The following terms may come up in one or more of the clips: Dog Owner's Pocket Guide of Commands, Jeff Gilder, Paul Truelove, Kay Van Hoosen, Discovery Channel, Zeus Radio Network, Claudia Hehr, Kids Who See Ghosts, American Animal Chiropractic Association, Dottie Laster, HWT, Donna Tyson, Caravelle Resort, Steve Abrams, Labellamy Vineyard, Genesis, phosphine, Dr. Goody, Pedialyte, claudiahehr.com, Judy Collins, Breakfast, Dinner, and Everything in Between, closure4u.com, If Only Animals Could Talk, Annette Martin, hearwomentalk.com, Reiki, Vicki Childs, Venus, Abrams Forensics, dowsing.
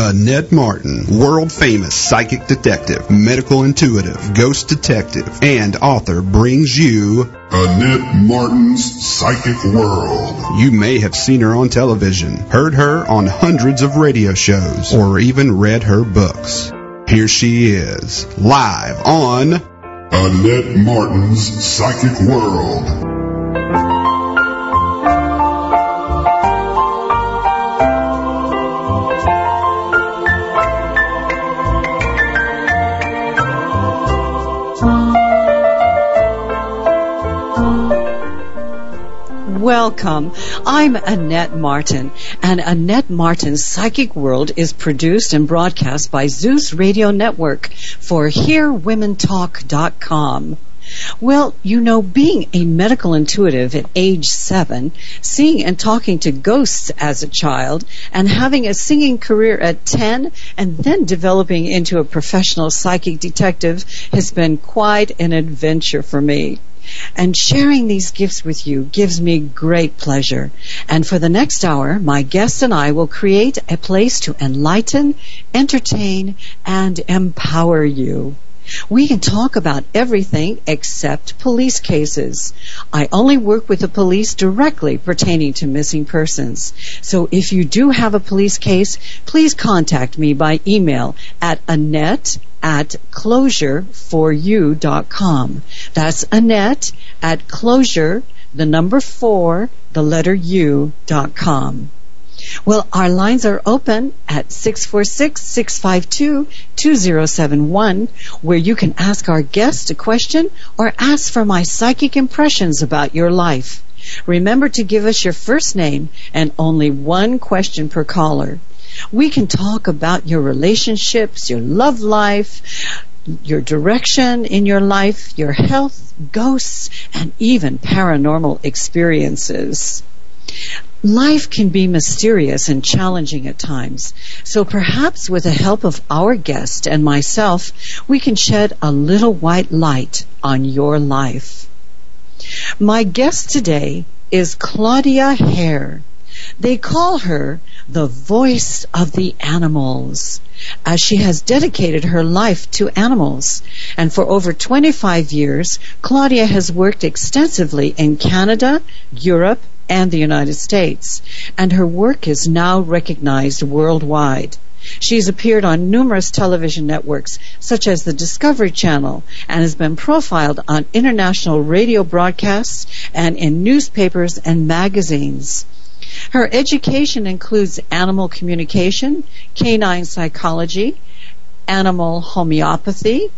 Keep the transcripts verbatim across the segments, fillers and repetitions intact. Annette Martin, world-famous psychic detective, medical intuitive, ghost detective, and author brings you Annette Martin's Psychic World. You may have seen her on television, heard her on hundreds of radio shows, or even read her books. Here she is, live on Annette Martin's Psychic World. Welcome. I'm Annette Martin, and Annette Martin's Psychic World is produced and broadcast by Zeus Radio Network for hear women talk dot com. Well, you know, being a medical intuitive at age seven, seeing and talking to ghosts as a child, and having a singing career at ten, and then developing into a professional psychic detective has been quite an adventure for me. And sharing these gifts with you gives me great pleasure. And for the next hour, my guest and I will create a place to enlighten, entertain, and empower you. We can talk about everything except police cases. I only work with the police directly pertaining to missing persons. So if you do have a police case, please contact me by email at Annette at closure four u dot com. That's Annette at closure, the number four, the letter U, dot com. Well, our lines are open at six four six, six five two, two zero seven one, where you can ask our guest a question or ask for my psychic impressions about your life. Remember to give us your first name and only one question per caller. We can talk about your relationships, your love life, your direction in your life, your health, ghosts, and even paranormal experiences. Life can be mysterious and challenging at times, so perhaps with the help of our guest and myself, we can shed a little white light on your life. My guest today is Claudia Hehr. They call her the voice of the animals, as she has dedicated her life to animals. And for over twenty-five years, Claudia has worked extensively in Canada, Europe, and the United States, and her work is now recognized worldwide. She's appeared on numerous television networks, such as the Discovery Channel, and has been profiled on international radio broadcasts and in newspapers and magazines. Her education includes animal communication, canine psychology, animal homeopathy,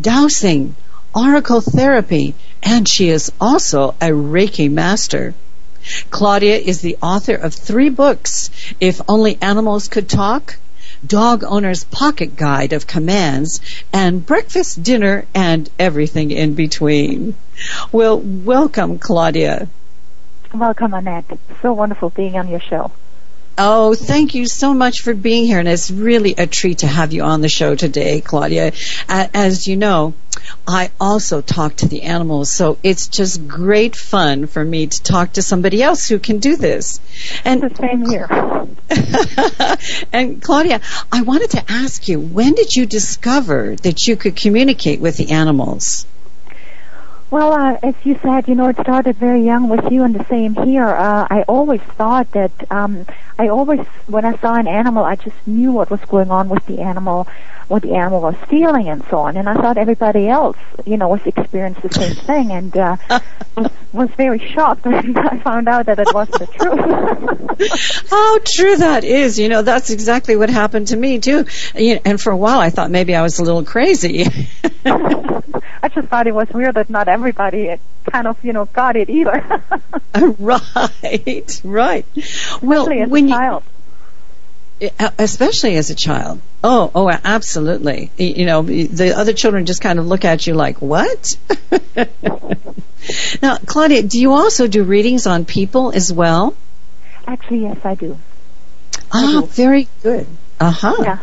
dowsing, oracle therapy, and she is also a Reiki master. Claudia is the author of three books, If Only Animals Could Talk, Dog Owner's Pocket Guide of Commands, and Breakfast, Dinner, and Everything in Between. Well, welcome, Claudia. Welcome, Annette. It's so wonderful being on your show. Oh, thank you so much for being here, and it's really a treat to have you on the show today, Claudia. As you know, I also talk to the animals, so it's just great fun for me to talk to somebody else who can do this. And it's the same here. And Claudia, I wanted to ask you, when did you discover that you could communicate with the animals? Well, uh, as you said, you know, it started very young with you, and the same here. Uh, I always thought that, um, I always, when I saw an animal, I just knew what was going on with the animal, what the animal was feeling, and so on. And I thought everybody else, you know, was experiencing the same thing, and uh, was, was very shocked when I found out that it wasn't the truth. How true that is. You know, that's exactly what happened to me, too. You know, and for a while, I thought maybe I was a little crazy. I just thought it was weird that not everybody kind of, you know, got it either. right, right. Well, especially as when a child. You, especially as a child. Oh, oh, absolutely. You know, the other children just kind of look at you like, what? Now, Claudia, do you also do readings on people as well? Actually, yes, I do. Ah, I do. Very good. Uh-huh. Yeah.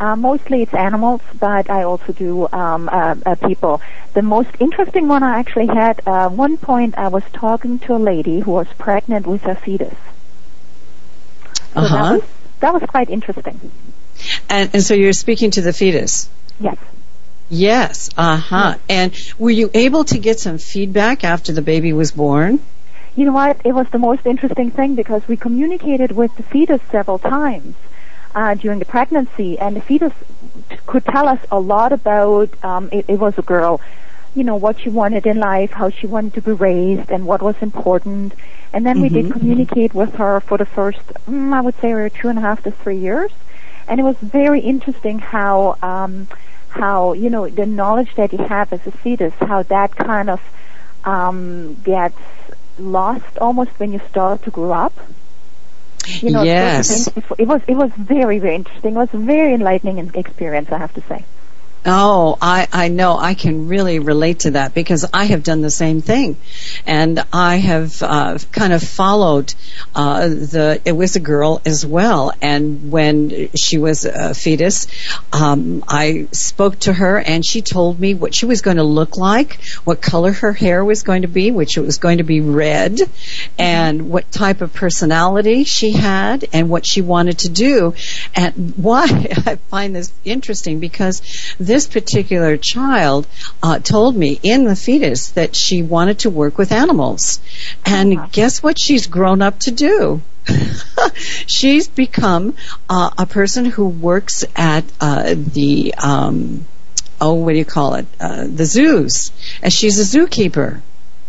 Uh, mostly it's animals, but I also do um, uh, uh, people. The most interesting one I actually had, uh, one point I was talking to a lady who was pregnant with her fetus. So uh-huh. that, was, that was quite interesting. And, and so you're speaking to the fetus? Yes. Yes, uh-huh. Yes. And were you able to get some feedback after the baby was born? You know what? It was the most interesting thing because we communicated with the fetus several times uh, during the pregnancy, and the fetus could tell us a lot about, um, it, it was a girl, you know, what she wanted in life, how she wanted to be raised, and what was important. And then we mm-hmm. did communicate with her for the first, mm, I would say, we were two and a half to three years. And it was very interesting how, um, how you know, the knowledge that you have as a fetus, how that kind of um, gets lost almost when you start to grow up. You know, yes. It was, it was very, very interesting. It was a very enlightening experience, I have to say. Oh, I, I know. I can really relate to that because I have done the same thing. And I have uh, kind of followed uh, the, it was a girl as well. And when she was a fetus, um, I spoke to her and she told me what she was going to look like, what color her hair was going to be, which it was going to be red, mm-hmm. and what type of personality she had and what she wanted to do. And why I find this interesting because this This particular child uh, told me in the fetus that she wanted to work with animals. And uh-huh. guess what she's grown up to do? She's become uh, a person who works at uh, the, um, oh, what do you call it, uh, the zoos. And she's a zookeeper.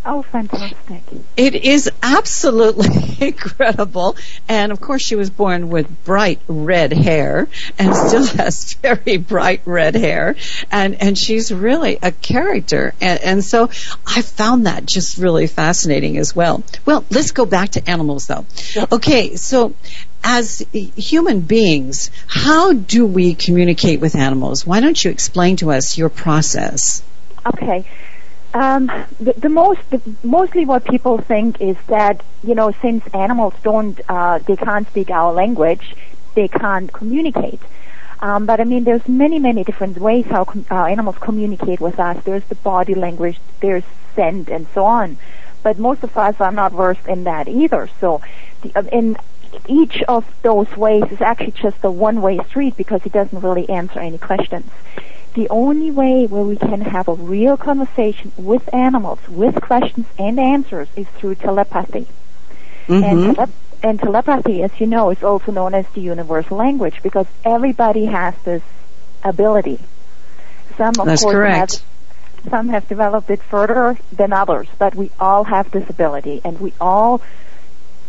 Oh, fantastic. It is absolutely incredible. And, of course, she was born with bright red hair and still has very bright red hair. And, and she's really a character. And, and so I found that just really fascinating as well. Well, let's go back to animals, though. Yep. Okay, so as human beings, how do we communicate with animals? Why don't you explain to us your process? Okay. Um, the, the most, the, mostly what people think is that, you know, since animals don't, uh, they can't speak our language, they can't communicate. Um, but I mean, there's many, many different ways how com- uh, animals communicate with us. There's the body language, there's scent, and so on. But most of us are not versed in that either. So, the, uh, in each of those ways is actually just a one-way street because it doesn't really answer any questions. The only way where we can have a real conversation with animals, with questions and answers, is through telepathy. Mm-hmm. And, tele- and telepathy, as you know, is also known as the universal language because everybody has this ability. Some, of That's course, correct. Have, some have developed it further than others, but we all have this ability, and we all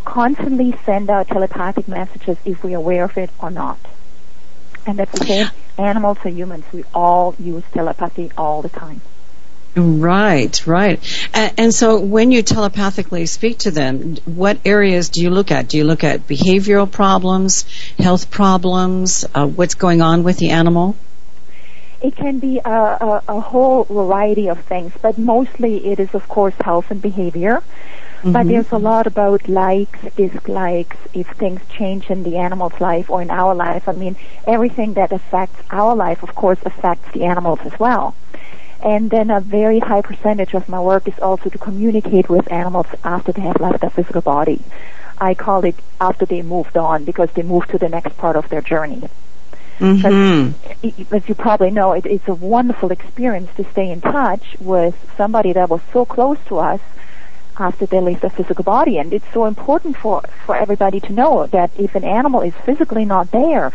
constantly send out telepathic messages if we're aware of it or not. And that's the same animals or humans. We all use telepathy all the time. Right, right. And, and so when you telepathically speak to them, what areas do you look at? Do you look at behavioral problems, health problems, uh, what's going on with the animal? It can be a, a, a whole variety of things, but mostly it is, of course, health and behavior. Mm-hmm. But there's a lot about likes, dislikes, if things change in the animal's life or in our life. I mean, everything that affects our life, of course, affects the animals as well. And then a very high percentage of my work is also to communicate with animals after they have left their physical body. I call it after they moved on because they moved to the next part of their journey. Mm-hmm. As you probably know, it, it's a wonderful experience to stay in touch with somebody that was so close to us after they leave their physical body. And it's so important for, for everybody to know that if an animal is physically not there,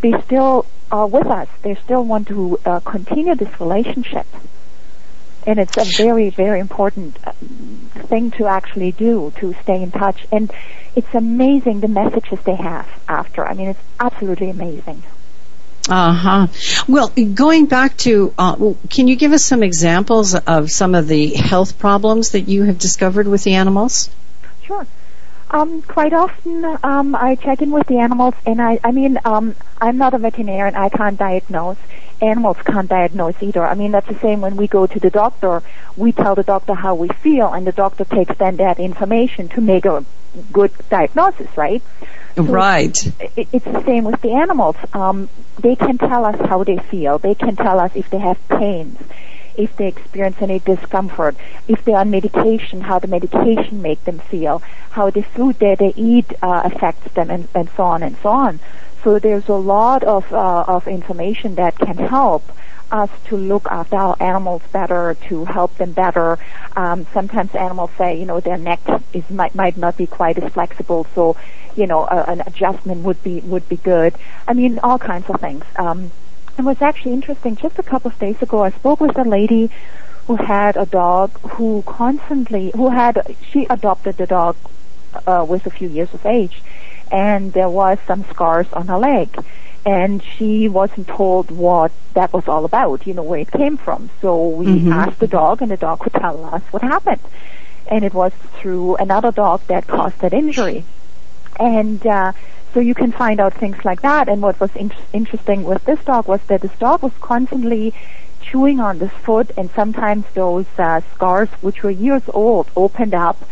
they still are with us. They still want to uh, continue this relationship. And it's a very, very important thing to actually do, to stay in touch. And it's amazing the messages they have after. I mean, it's absolutely amazing. Uh-huh. Well, going back to, uh, can you give us some examples of some of the health problems that you have discovered with the animals? Sure. Um, quite often um, I check in with the animals, and I, I mean, um, I'm not a veterinarian. I can't diagnose. Animals can't diagnose either. I mean, that's the same when we go to the doctor. We tell the doctor how we feel, and the doctor takes then that information to make a good diagnosis, right? So right. It, it's the same with the animals. Um, they can tell us how they feel. They can tell us if they have pains, if they experience any discomfort, if they're on medication, how the medication makes them feel, how the food that they eat uh, affects them, and, and so on and so on. So there's a lot of uh, of information that can help us to look after our animals better, to help them better. Um, sometimes animals say, you know, their neck is might might not be quite as flexible, so you know, a, an adjustment would be would be good. I mean, all kinds of things. Um, it was actually interesting. Just a couple of days ago, I spoke with a lady who had a dog who constantly who had she adopted the dog uh, with a few years of age, and there was some scars on her leg. And she wasn't told what that was all about, you know, where it came from. So we mm-hmm. asked the dog, and the dog could tell us what happened. And it was through another dog that caused that injury. And uh, so you can find out things like that. And what was in- interesting with this dog was that this dog was constantly chewing on this foot, and sometimes those uh, scars, which were years old, opened up.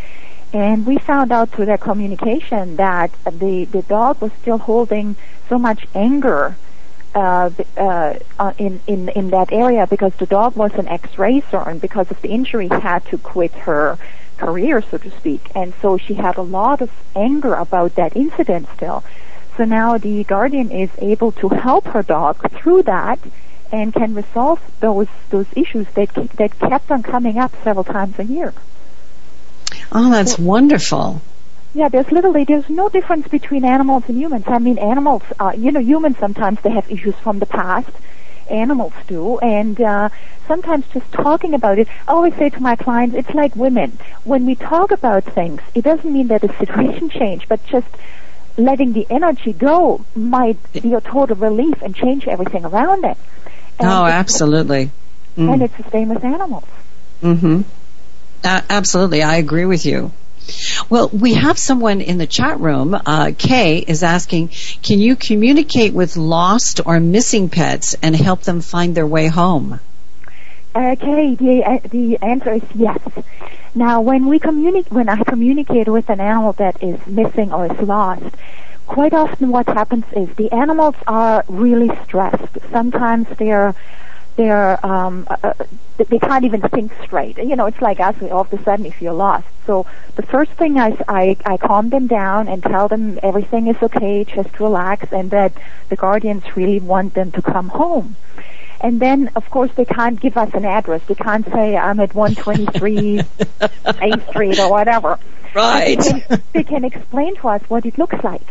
And we found out through their communication that the, the dog was still holding so much anger uh, uh, in, in, in that area, because the dog was an ex-racer, and because of the injury had to quit her career, so to speak. And so she had a lot of anger about that incident still. So now the guardian is able to help her dog through that and can resolve those those issues that that kept on coming up several times a year. Oh, that's wonderful. Yeah, there's literally, there's no difference between animals and humans. I mean, animals, uh, you know, humans sometimes they have issues from the past. Animals do. And uh, sometimes just talking about it, I always say to my clients, it's like women. When we talk about things, it doesn't mean that the situation changed, but just letting the energy go might be a total relief and change everything around it. And oh, absolutely. Mm. And it's the same as animals. Mm-hmm. Uh, absolutely, I agree with you. Well, we have someone in the chat room. Uh, Kay is asking, can you communicate with lost or missing pets and help them find their way home? Uh, Kay, the, uh, the answer is yes. Now, when we communi- when I communicate with an animal that is missing or is lost, quite often what happens is the animals are really stressed. Sometimes they're They're, um, uh, they can't even think straight. You know, it's like us, all of a sudden, if you're lost. So the first thing I, I, I calm them down and tell them everything is okay, just relax, and that the guardians really want them to come home. And then, of course, they can't give us an address. They can't say, I'm at one twenty-three eighth Street or whatever. Right. They can, they can explain to us what it looks like.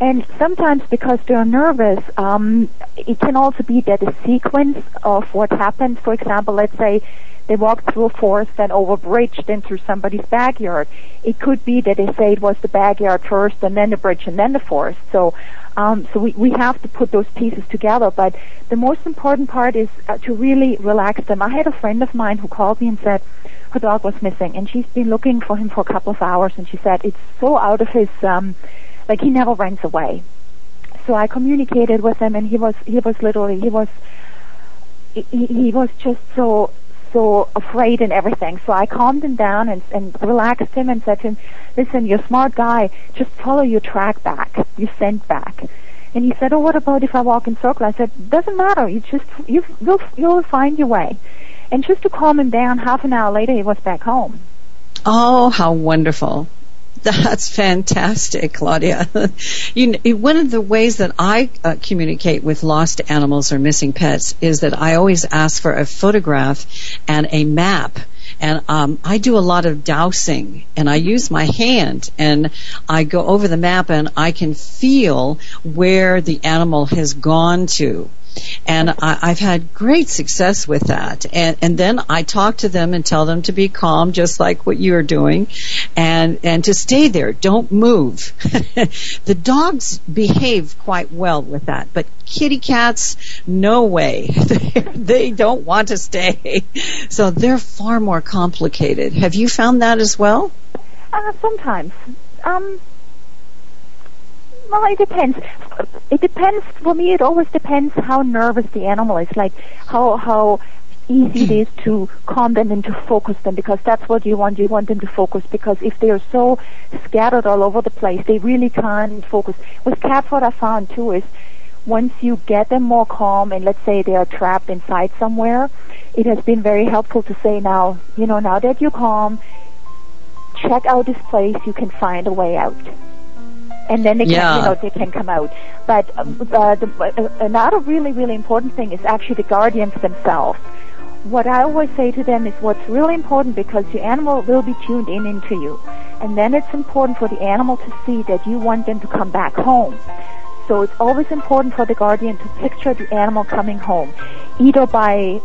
And sometimes because they're nervous, um, it can also be that the sequence of what happened, for example, let's say they walked through a forest, then over a bridge, then through somebody's backyard. It could be that they say it was the backyard first and then the bridge and then the forest. So um, so we, we have to put those pieces together. But the most important part is uh, to really relax them. I had a friend of mine who called me and said her dog was missing, and she's been looking for him for a couple of hours, and she said it's so out of his... Um, Like he never runs away. So I communicated with him, and he was he was literally he was he, he was just so so afraid and everything. So I calmed him down and, and relaxed him and said to him, "Listen, you're a smart guy. Just follow your track back. You sent back." And he said, "Oh, what about if I walk in circles?" I said, "Doesn't matter. You just you you'll, you'll find your way." And just to calm him down, half an hour later, he was back home. Oh, how wonderful! That's fantastic, Claudia. You know, one of the ways that I uh, communicate with lost animals or missing pets is that I always ask for a photograph and a map. And um, I do a lot of dowsing, and I use my hand, and I go over the map, and I can feel where the animal has gone to. And I, I've had great success with that. And, and then I talk to them and tell them to be calm, just like what you're doing, and, and to stay there. Don't move. The dogs behave quite well with that. But kitty cats, no way. They don't want to stay. So they're far more complicated. Have you found that as well? Uh, sometimes. Um Well, it depends. It depends. For me, it always depends how nervous the animal is, like how how easy it is to calm them and to focus them, because that's what you want. You want them to focus, because if they are so scattered all over the place, they really can't focus. With cats, what I found, too, is once you get them more calm and let's say they are trapped inside somewhere, it has been very helpful to say, now, you know, now that you're calm, check out this place. You can find a way out. and then they can, yeah. you know, they can come out. But uh, the, uh, another really, really important thing is actually the guardians themselves. What I always say to them is what's really important, because your animal will be tuned in into you. And then it's important for the animal to see that you want them to come back home. So it's always important for the guardian to picture the animal coming home, either by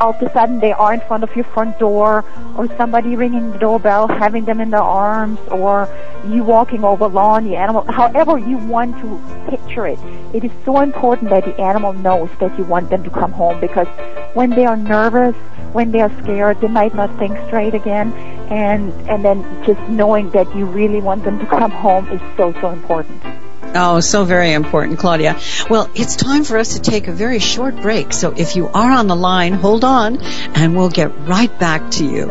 all of a sudden they are in front of your front door, or somebody ringing the doorbell, having them in their arms, or you walking over lawn, the animal, however you want to picture it. It is so important that the animal knows that you want them to come home, because when they are nervous, when they are scared, they might not think straight again, and, and then just knowing that you really want them to come home is so, so important. Oh, so very important, Claudia. Well, it's time for us to take a very short break. So if you are on the line, hold on, and we'll get right back to you.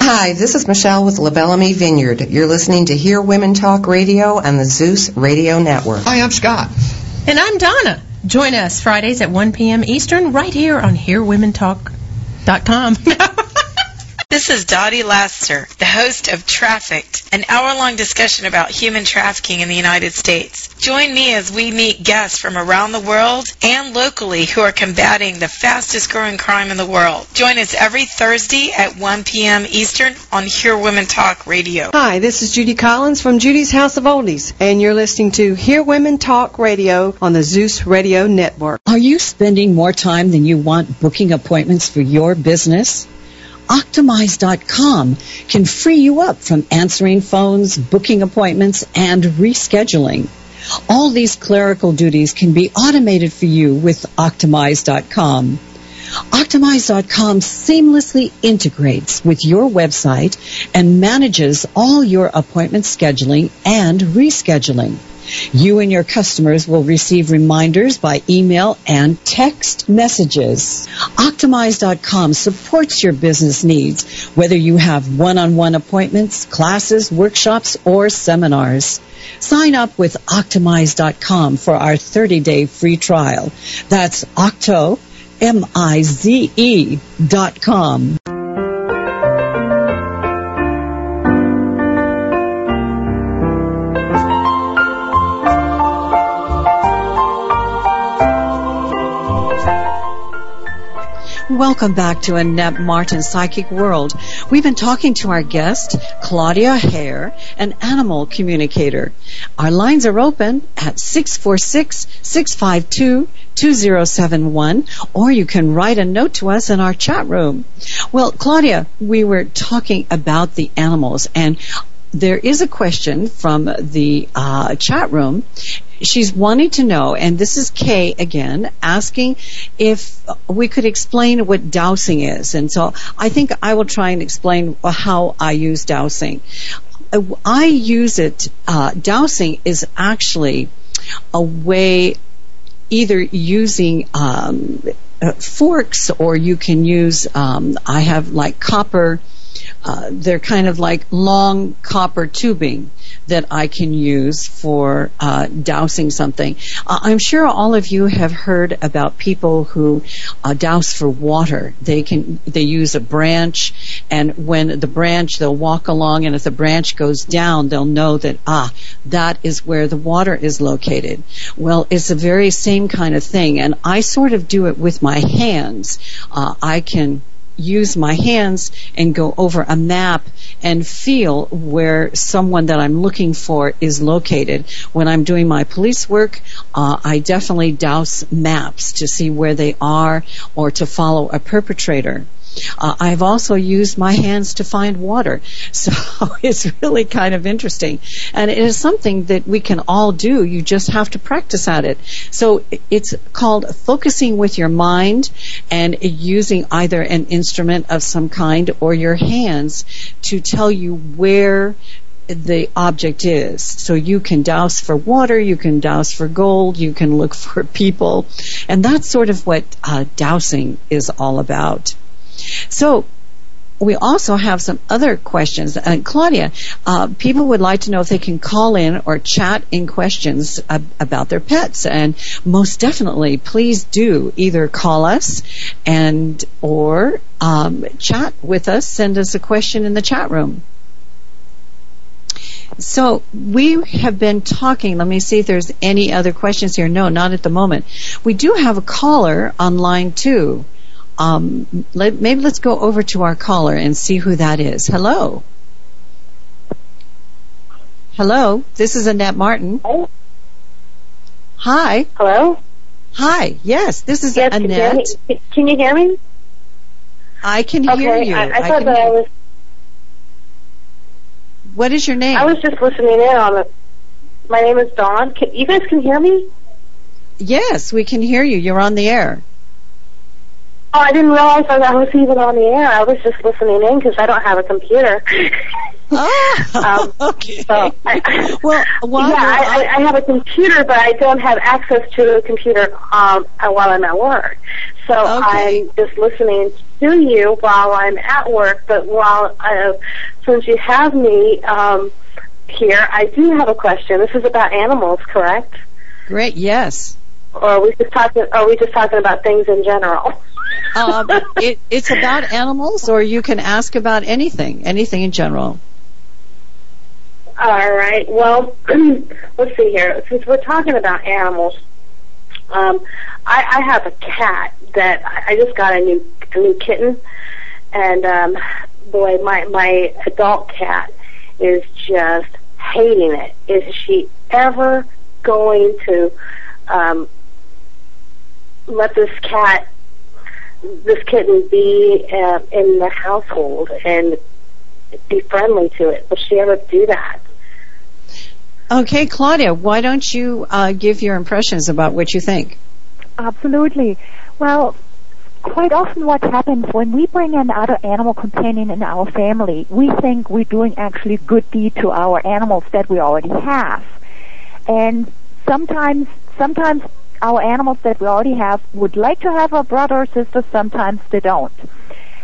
Hi, this is Michelle with Labellamy Vineyard. You're listening to Hear Women Talk Radio on the Zeus Radio Network. Hi, I'm Scott. And I'm Donna. Join us Fridays at one p.m. Eastern right here on hear women talk dot com. This is Dottie Laster, the host of Trafficked, an hour-long discussion about human trafficking in the United States. Join me as we meet guests from around the world and locally who are combating the fastest-growing crime in the world. Join us every Thursday at one p.m. Eastern on Hear Women Talk Radio. Hi, this is Judy Collins from Judy's House of Oldies, and you're listening to Hear Women Talk Radio on the Zeus Radio Network. Are you spending more time than you want booking appointments for your business? Optimize dot com can free you up from answering phones, booking appointments, and rescheduling. All these clerical duties can be automated for you with Optimize dot com. Optimize dot com seamlessly integrates with your website and manages all your appointment scheduling and rescheduling. You and your customers will receive reminders by email and text messages. Optimize dot com supports your business needs, whether you have one-on-one appointments, classes, workshops, or seminars. Sign up with Optimize dot com for our thirty-day free trial. That's Octo, M I Z E, dot com. Welcome back to Annette Martin's Psychic World. We've been talking to our guest, Claudia Hehr, an animal communicator. Our lines are open at six four six, six five two, two zero seven one, or you can write a note to us in our chat room. Well, Claudia, we were talking about the animals, and there is a question from the uh, chat room. She's wanting to know, and this is Kay again, asking if we could explain what dowsing is. And so I think I will try and explain how I use dowsing. I use it, uh, dowsing is actually a way either using um, forks, or you can use, um, I have like copper, Uh, they're kind of like long copper tubing that I can use for uh, dousing something. Uh, I'm sure all of you have heard about people who uh, douse for water. They can they use a branch, and when the branch, they'll walk along, and if the branch goes down, they'll know that, ah, that is where the water is located. Well, it's the very same kind of thing, and I sort of do it with my hands. Uh, I can use my hands and go over a map and feel where someone that I'm looking for is located. When I'm doing my police work, uh, I definitely douse maps to see where they are or to follow a perpetrator. Uh, I've also used my hands to find water. So it's really kind of interesting. And it is something that we can all do. You just have to practice at it. So it's called focusing with your mind and using either an instrument of some kind or your hands to tell you where the object is. So you can douse for water, you can douse for gold, you can look for people. And that's sort of what uh, dowsing is all about. So we also have some other questions. And Claudia, uh, people would like to know if they can call in or chat in questions ab- about their pets. And most definitely, please do either call us and or um, chat with us. Send us a question in the chat room. So we have been talking. Let me see if there's any other questions here. No, not at the moment. We do have a caller on line two. Um, let, maybe let's go over to our caller and see who that is. Hello. Hello. This is Annette Martin. Hello. Hi. Hello. Hi. Yes, this is yes, Annette. Can you, can you hear me? I can okay, hear you. I, I thought I that I was. What is your name? I was just listening in on the. My name is Dawn. Can, you guys can hear me? Yes, we can hear you. You're on the air. Oh, I didn't realize I was even on the air. I was just listening in because I don't have a computer. Oh, um, okay. So I, well, while yeah, I, I, I have a computer, but I don't have access to a computer um, while I'm at work. So okay. I'm just listening to you while I'm at work. But while I, since you have me um, here, I do have a question. This is about animals, correct? Great. Yes. Or are we just talking? Are we just talking about things in general? um, it, it's about animals, or you can ask about anything, anything in general. All right. Well, let's see here. Since we're talking about animals, um, I, I have a cat that I, I just got a new a new kitten, and um, boy, my my adult cat is just hating it. Is she ever going to um, let this cat? This kitten be uh, in the household and be friendly to it? Will she ever do that? Okay, Claudia, why don't you uh, give your impressions about what you think? Absolutely. Well, quite often what happens when we bring another animal companion in our family, we think we're doing actually a good deed to our animals that we already have. And sometimes, sometimes our animals that we already have would like to have a brother or sister. Sometimes they don't.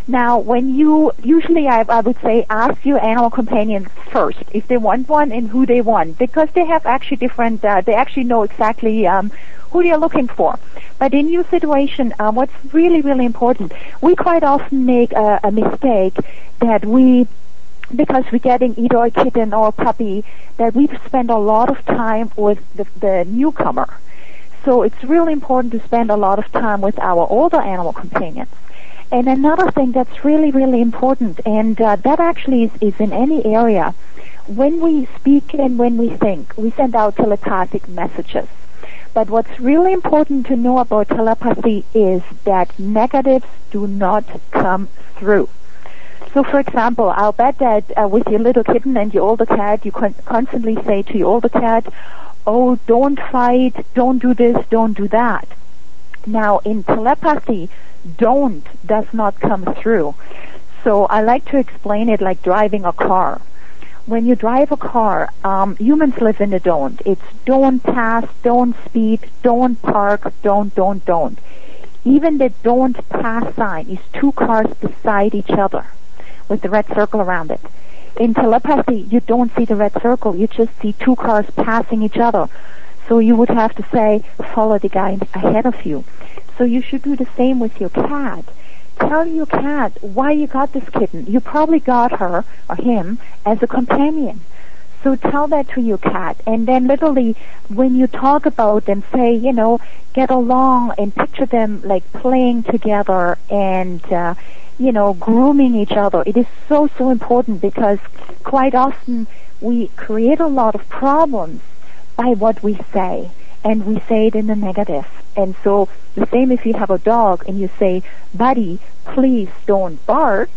Now, when you, usually I, I would say ask your animal companions first if they want one and who they want, because they have actually different, uh, they actually know exactly um, who they are looking for. But in your situation, uh, what's really, really important, we quite often make a, a mistake that we, because we're getting either a kitten or a puppy, that we spend a lot of time with the, the newcomer. So it's really important to spend a lot of time with our older animal companions. And another thing that's really, really important, and uh, that actually is, is in any area, when we speak and when we think, we send out telepathic messages. But what's really important to know about telepathy is that negatives do not come through. So, for example, I'll bet that uh, with your little kitten and your older cat, you con- constantly say to your older cat, oh, don't fight, don't do this, don't do that. Now, in telepathy, don't does not come through. So I like to explain it like driving a car. When you drive a car, um, humans live in a don't. It's don't pass, don't speed, don't park, don't, don't, don't. Even the don't pass sign is two cars beside each other with the red circle around it. In telepathy, you don't see the red circle. You just see two cars passing each other. So you would have to say, follow the guy ahead of you. So you should do the same with your cat. Tell your cat why you got this kitten. You probably got her or him as a companion. So tell that to your cat. And then literally, when you talk about them, say, you know, get along and picture them like playing together and uh, you know, grooming each other. It is so, so important, because quite often we create a lot of problems by what we say, and we say it in the negative. And so the same if you have a dog and you say, buddy, please don't bark,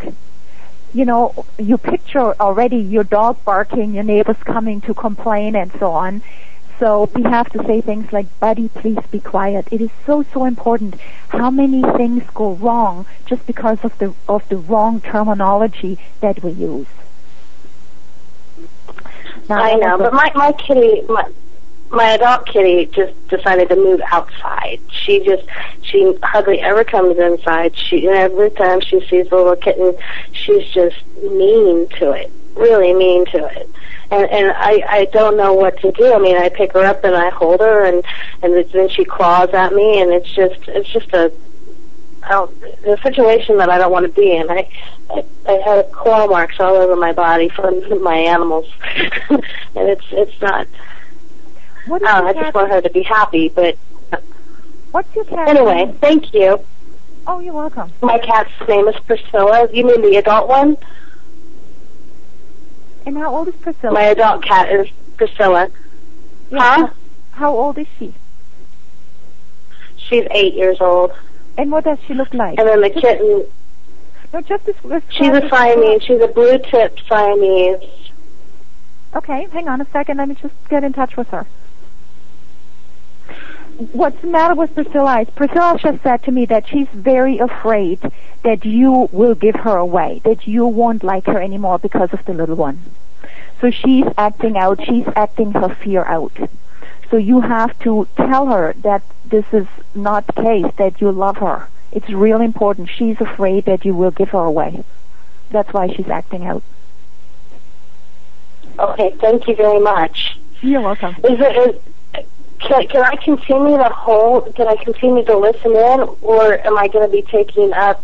you know, you picture already your dog barking, your neighbors coming to complain and so on. So we have to say things like, buddy, please be quiet. It is so, so important how many things go wrong just because of the of the wrong terminology that we use. Now, I know, but my, my kitty, my, my adult kitty just decided to move outside. She just, she hardly ever comes inside. She, and every time she sees the little kitten, she's just mean to it, really mean to it. And, and I, I don't know what to do. I mean, I pick her up and I hold her, and, and then she claws at me, and it's just, it's just a, I don't, a situation that I don't want to be in. I, I, I had claw marks all over my body from my animals, and it's, it's not. What oh, I cat- just want her to be happy, but what's your cat's anyway, name? Thank you. Oh, you're welcome. My cat's name is Priscilla. You mean the adult one? And how old is Priscilla? My adult cat is Priscilla. Yeah. Huh? How old is she? She's eight years old. And what does she look like? And then the kitten. No, just this. She's a Siamese. She's a blue-tip Siamese. Okay, hang on a second. Let me just get in touch with her. What's the matter with Priscilla is Priscilla just said to me that she's very afraid that you will give her away, that you won't like her anymore because of the little one. So she's acting out. She's acting her fear out. So you have to tell her that this is not the case, that you love her. It's real important. She's afraid that you will give her away. That's why she's acting out. Okay, thank you very much. You're welcome. Is there, is, Can, can I continue to hold? Can I continue to listen in, or am I going to be taking up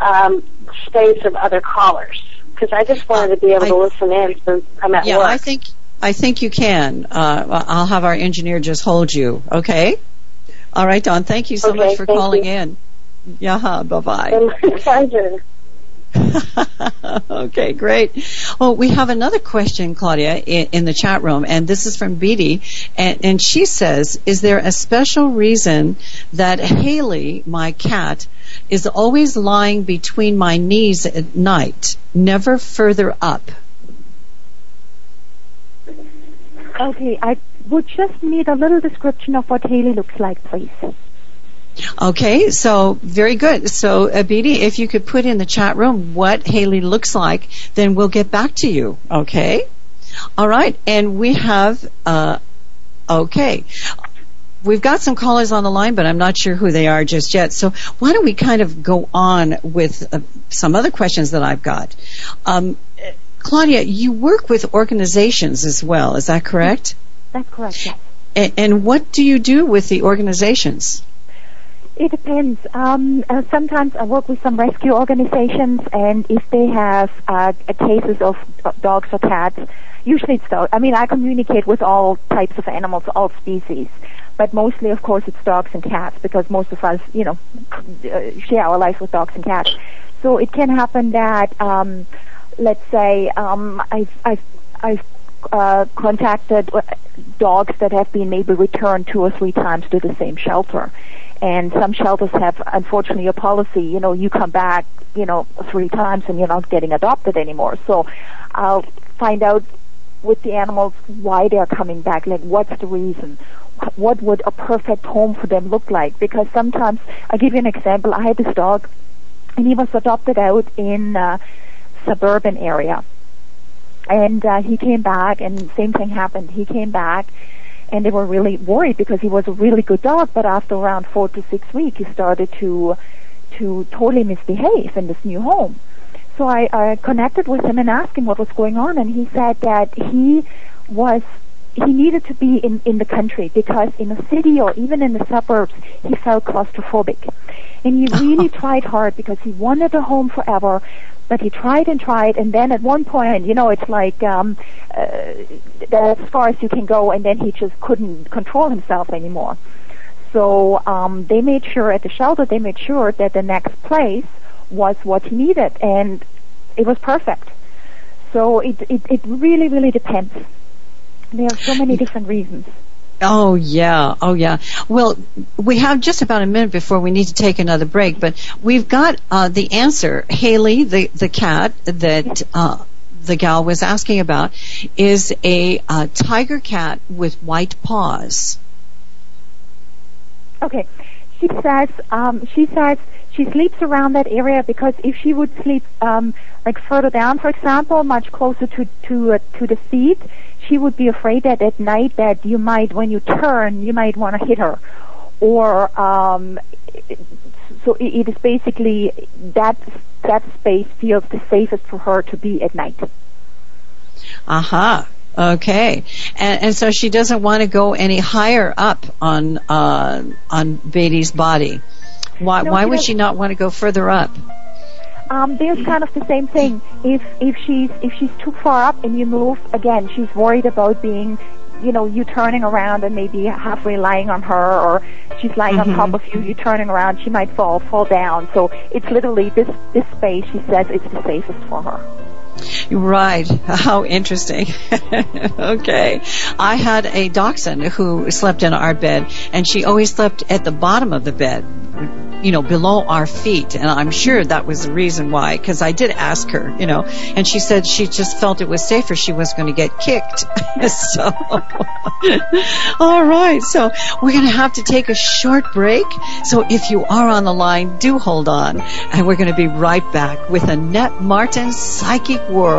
um, space of other callers? Because I just wanted to be able I, to listen in since I'm at yeah, work. Yeah, I think I think you can. Uh, I'll have our engineer just hold you. Okay. All right, Dawn. Thank you so okay, much for calling you. in. Yeah. Bye bye. My pleasure. Okay, great. Well, we have another question, Claudia, in, in the chat room, and this is from Beatty, and, and she says, is there a special reason that Haley, my cat, is always lying between my knees at night, never further up? Okay, I would just need a little description of what Haley looks like, please. Okay, so very good. So, Abidi, if you could put in the chat room what Haley looks like, then we'll get back to you, okay? All right, and we have, uh, okay, we've got some callers on the line, but I'm not sure who they are just yet. So why don't we kind of go on with uh, some other questions that I've got. Um, Claudia, you work with organizations as well, is that correct? That's correct, yes. A- and what do you do with the organizations? It depends. Um, uh, sometimes I work with some rescue organizations, and if they have uh, cases of dogs or cats, usually it's dogs. I mean, I communicate with all types of animals, all species, but mostly, of course, it's dogs and cats because most of us, you know, share our lives with dogs and cats. So it can happen that, um, let's say, um, I've, I've, I've uh, contacted dogs that have been maybe returned two or three times to the same shelter. And some shelters have, unfortunately, a policy, you know, you come back, you know, three times and you're not getting adopted anymore. So I'll find out with the animals why they're coming back, like what's the reason? What would a perfect home for them look like? Because sometimes, I'll give you an example. I had this dog, and he was adopted out in a suburban area. And uh, he came back, and same thing happened. He came back. And they were really worried because he was a really good dog, but after around four to six weeks, he started to to totally misbehave in this new home. So I, I connected with him and asked him what was going on, and he said that he was he needed to be in, in the country because in a city or even in the suburbs, he felt claustrophobic. And he really tried hard because he wanted a home forever, but he tried and tried, and then at one point, you know, it's like um, uh, as far as you can go, and then he just couldn't control himself anymore. So um, they made sure at the shelter, they made sure that the next place was what he needed, and it was perfect. So it, it, it really, really depends. There are so many different reasons. Oh, yeah. Oh, yeah. Well, we have just about a minute before we need to take another break, but we've got uh, the answer. Haley, the, the cat that uh, the gal was asking about, is a uh, tiger cat with white paws. Okay. She says, um, she says she sleeps around that area because if she would sleep um, like further down, for example, much closer to, to, uh, to the feet, she would be afraid that at night that you might, when you turn, you might want to hit her. Or um, so it is basically that that space feels the safest for her to be at night. Aha. Uh-huh. Okay, and, and so she doesn't want to go any higher up on uh, on Beatty's body. Why? No, why would she not want to go further up? Um, there's kind of the same thing. If if she's if she's too far up and you move again, she's worried about being, you know, you turning around and maybe halfway lying on her, or she's lying mm-hmm. on top of you. You turning around, she might fall fall down. So it's literally this this space. She says it's the safest for her. Right. How interesting. Okay. I had a dachshund who slept in our bed, and she always slept at the bottom of the bed, you know, below our feet. And I'm sure that was the reason why, because I did ask her, you know, and she said she just felt it was safer. She was going to get kicked. So, all right. So we're going to have to take a short break. So if you are on the line, do hold on. And we're going to be right back with Annette Martin's Psychic World.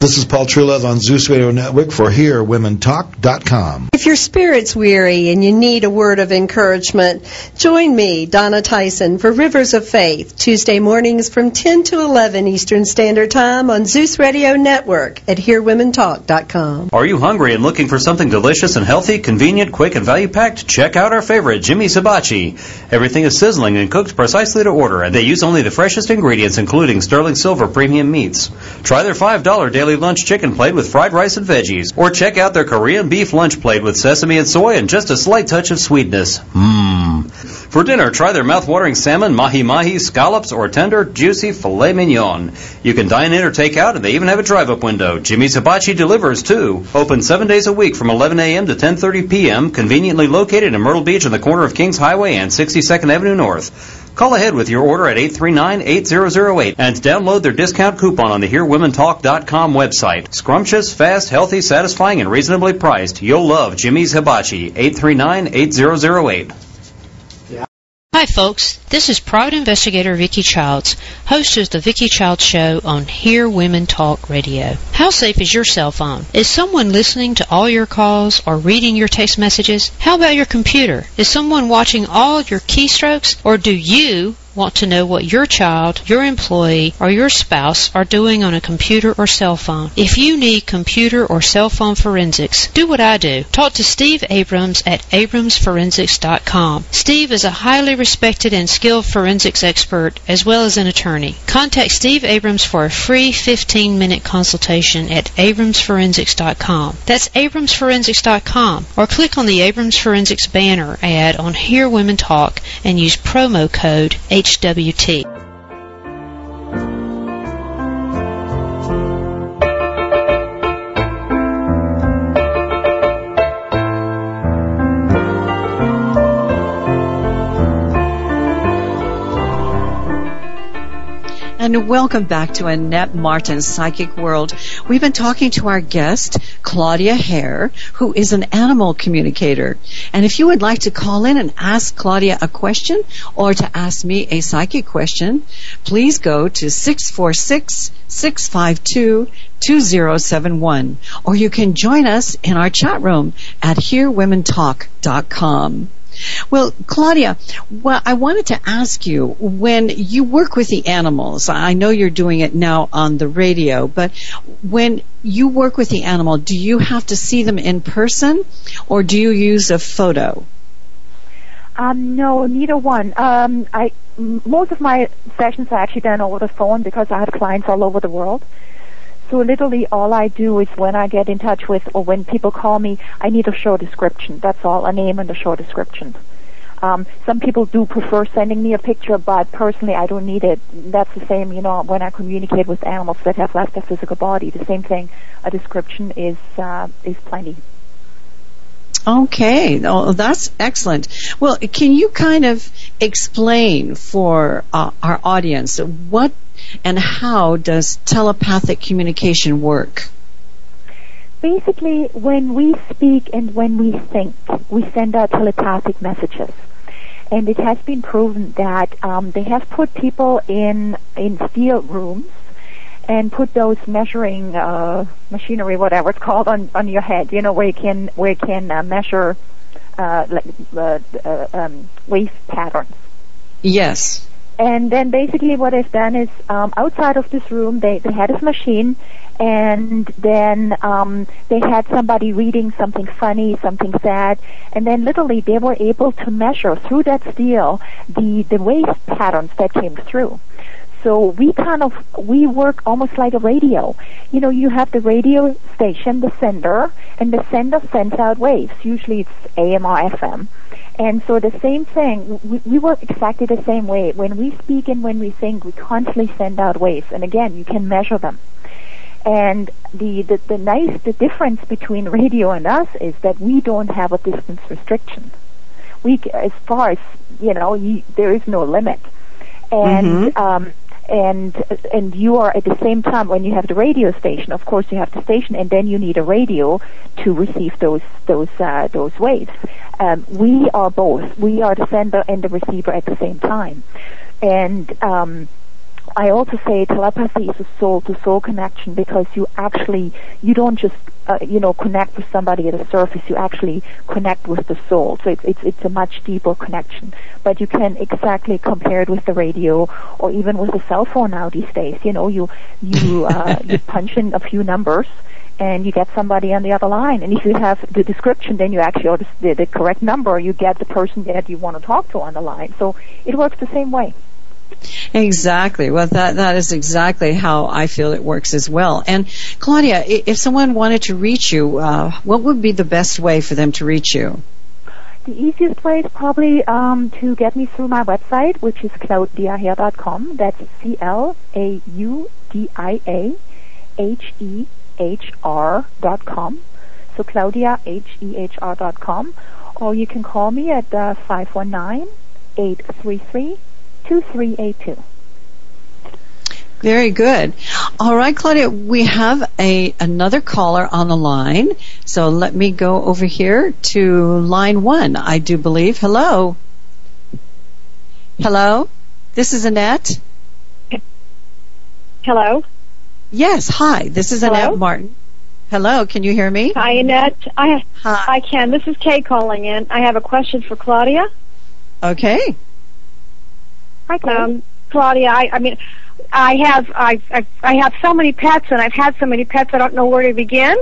This is Paul Truelove on Zeus Radio Network for hear women talk dot com. If your spirit's weary and you need a word of encouragement, join me, Donna Tyson, for Rivers of Faith, Tuesday mornings from ten to eleven Eastern Standard Time on Zeus Radio Network at hear women talk dot com. Are you hungry and looking for something delicious and healthy, convenient, quick, and value-packed? Check out our favorite, Jimmy's Hibachi. Everything is sizzling and cooked precisely to order, and they use only the freshest ingredients, including sterling silver premium meats. Try their five dollars daily lunch chicken plate with fried rice and veggies, or check out their Korean beef lunch plate with sesame and soy and just a slight touch of sweetness. Mmm. For dinner, try their mouth-watering salmon, mahi-mahi, scallops, or tender, juicy filet mignon. You can dine in or take out, and they even have a drive-up window. Jimmy's Hibachi delivers, too. Open seven days a week from eleven a.m. to ten thirty p.m., conveniently located in Myrtle Beach on the corner of Kings Highway and sixty-second Avenue North. Call ahead with your order at eight three nine, eight zero zero eight and download their discount coupon on the hear women talk dot com website. Scrumptious, fast, healthy, satisfying, and reasonably priced. You'll love Jimmy's Hibachi, eight three nine, eight zero zero eight. Hi, folks. This is private investigator Vicki Childs, host of the Vicki Childs Show on Hear Women Talk Radio. How safe is your cell phone? Is someone listening to all your calls or reading your text messages? How about your computer? Is someone watching all your keystrokes, or do you want to know what your child, your employee, or your spouse are doing on a computer or cell phone? If you need computer or cell phone forensics, do what I do. Talk to Steve Abrams at abrams forensics dot com. Steve is a highly respected and skilled forensics expert as well as an attorney. Contact Steve Abrams for a free fifteen minute consultation at abrams forensics dot com. That's abrams forensics dot com, or click on the Abrams Forensics banner ad on Hear Women Talk and use promo code H W T. And welcome back to Annette Martin's Psychic World. We've been talking to our guest, Claudia Hehr, who is an animal communicator. And if you would like to call in and ask Claudia a question or to ask me a psychic question, please go to six four six, six five two, two zero seven one. Or you can join us in our chat room at hear women talk dot com. Well, Claudia, well, I wanted to ask you, when you work with the animals, I know you're doing it now on the radio, but when you work with the animal, do you have to see them in person, or do you use a photo? Um, no, neither one. Um, I, most of my sessions are actually done over the phone because I have clients all over the world. So literally all I do is when I get in touch with, or when people call me, I need a short description. That's all, a name and a short description. Um, some people do prefer sending me a picture, but personally I don't need it. That's the same, you know, when I communicate with animals that have left their physical body, the same thing. A description is uh, is plenty. Okay, oh, that's excellent. Well, can you kind of explain for uh, our audience what and how does telepathic communication work? Basically, when we speak and when we think, we send out telepathic messages. and it has been proven that um, they have put people in in steel rooms and put those measuring uh, machinery, whatever it's called, on, on your head. You know, where you can where you can uh, measure uh, like, uh, uh, um, wave patterns. Yes. And then basically what I've done is um, outside of this room, they, they had this machine, and then um, they had somebody reading something funny, something sad, and then literally they were able to measure through that steel the, the wave patterns that came through. So we kind of, we work almost like a radio. You know, you have the radio station, the sender, and the sender sends out waves. Usually it's A M or F M. And so the same thing, we, we work exactly the same way. When we speak and when we think, we constantly send out waves. And again, you can measure them. And the, the, the nice, the difference between radio and us is that we don't have a distance restriction. We, as far as, you know, you, there is no limit. And, mm-hmm. um, and, and you are at the same time, when you have the radio station, of course you have the station, and then you need a radio to receive those, those, uh, those waves. Um, we are both. We are the sender and the receiver at the same time. And um, I also say telepathy is a soul-to-soul connection, because you actually, you don't just, uh, you know, connect with somebody at a surface. You actually connect with the soul. So it's, it's, it's a much deeper connection. But you can exactly compare it with the radio or even with a cell phone now these days. You know, you, you, uh, you punch in a few numbers, and you get somebody on the other line. And if you have the description, then you actually, or the, the correct number, you get the person that you want to talk to on the line. So it works the same way. Exactly. Well, that that is exactly how I feel it works as well. And Claudia, if someone wanted to reach you, uh, what would be the best way for them to reach you? The easiest way is probably um, to get me through my website, which is claudia hehr dot com. That's C L A U D I A H E H R dot com, so Claudia H E H R dot com, or you can call me at uh, five one nine, eight three three, two three eight two. Very good. All right, Claudia, we have a another caller on the line, so let me go over here to line one, I do believe. Hello. Hello. This is Annette. Hello. Yes, hi. This is Hello? Annette Martin. Hello, can you hear me? Hi, Annette. I hi. I can. This is Kay calling in. I have a question for Claudia. Okay. Hi, Kay. Um, Claudia, I, I mean, I have I, I I have so many pets, and I've had so many pets. I don't know where to begin.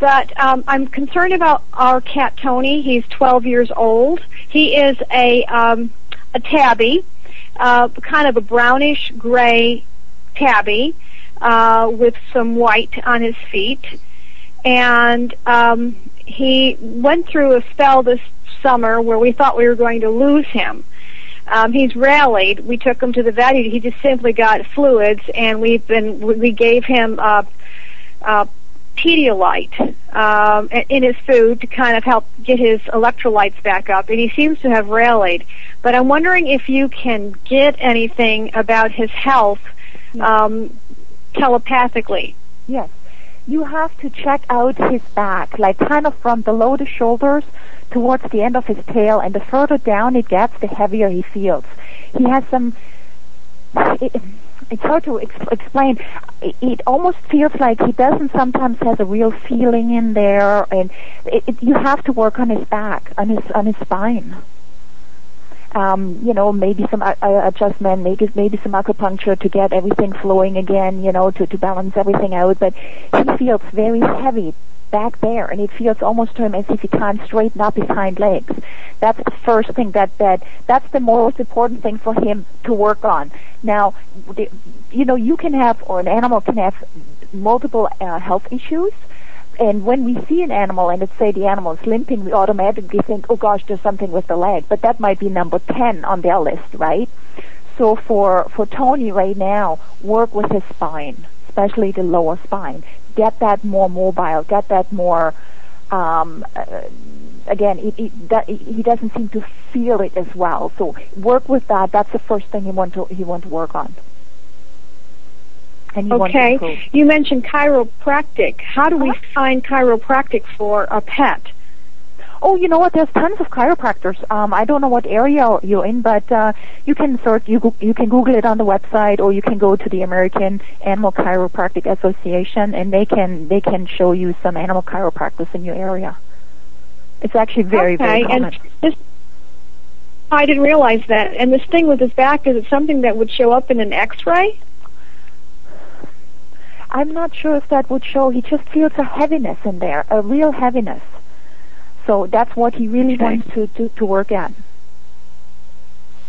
But um, I'm concerned about our cat Tony. He's twelve years old. He is a um, a tabby, uh, kind of a brownish gray tabby. Uh, with some white on his feet, and um, he went through a spell this summer where we thought we were going to lose him. Um, he's rallied. We took him to the vet. He just simply got fluids, and we've been we gave him uh, uh, Pedialyte um, in his food to kind of help get his electrolytes back up, and he seems to have rallied. But I'm wondering if you can get anything about his health. Um, telepathically. Yes. You have to check out his back, like kind of from below the shoulders towards the end of his tail, and the further down it gets, the heavier he feels. He has some... It, it's hard to ex- explain. It, it almost feels like he doesn't sometimes has a real feeling in there, and it, it, you have to work on his back, on his on his spine. Um, you know, maybe some uh, adjustment, maybe maybe some acupuncture to get everything flowing again, you know, to, to balance everything out. But he feels very heavy back there, and it feels almost to him as if he can't straighten up his hind legs. That's the first thing that, that that's the most important thing for him to work on. Now, the, you know, you can have, or an animal can have multiple uh, health issues. And when we see an animal and let's say the animal is limping, we automatically think, oh gosh, there's something with the leg. But that might be number ten on their list, right? So for, for Tony right now, work with his spine, especially the lower spine. Get that more mobile, get that more, um, uh, again, it, it, that, it, he doesn't seem to feel it as well. So work with that. That's the first thing you want to, you want to work on. You okay. You mentioned chiropractic. How do we huh? find chiropractic for a pet? Oh, you know what? There's tons of chiropractors. Um, I don't know what area you're in, but uh, you can search. You you can Google it on the website, or you can go to the American Animal Chiropractic Association, and they can they can show you some animal chiropractors in your area. It's actually very okay, very common. And this, I didn't realize that. And this thing with his back, is it something that would show up in an X-ray? I'm not sure if that would show. He just feels a heaviness in there, a real heaviness. So that's what he really okay. wants to, to, to work at.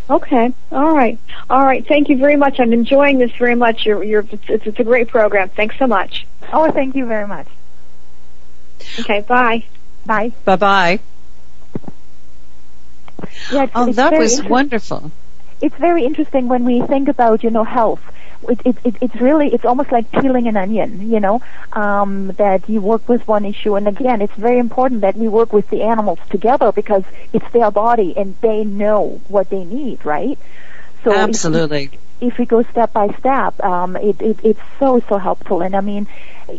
Okay. All right. All right. Thank you very much. I'm enjoying this very much. You're, you're, it's, it's a great program. Thanks so much. Oh, thank you very much. Okay. Bye. Bye. Bye-bye. Yeah, it's, oh, it's that was wonderful. It's very interesting when we think about, you know, health. It, it, it, it's really, it's almost like peeling an onion, you know, um, that you work with one issue. And again, it's very important that we work with the animals together because it's their body and they know what they need, right? So absolutely. If we, if we go step by step, um, it, it, it's so, so helpful. And I mean,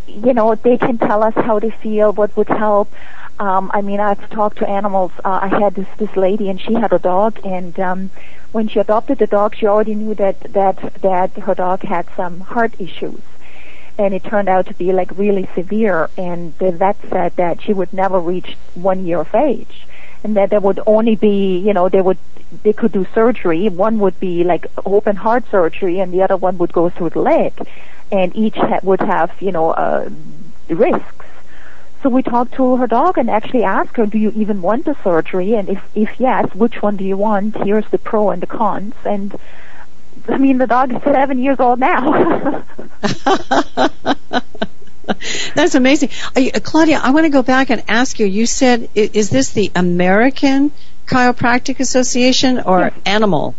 you know, they can tell us how they feel, what would help. Um, I mean, I've talked to animals. Uh, I had this, this lady, and she had a dog, and um, when she adopted the dog, she already knew that, that, that her dog had some heart issues, and it turned out to be, like, really severe, and the vet said that she would never reach one year of age, and that there would only be, you know, they would they could do surgery. One would be, like, open heart surgery, and the other one would go through the leg, and each ha- would have, you know, uh, risks. So we talked to her dog and actually asked her, do you even want the surgery? And if, if yes, which one do you want? Here's the pro and the cons. And, I mean, the dog is seven years old now. That's amazing. You, uh, Claudia, I want to go back and ask you. You said, is, is this the American Chiropractic Association or yes. animal?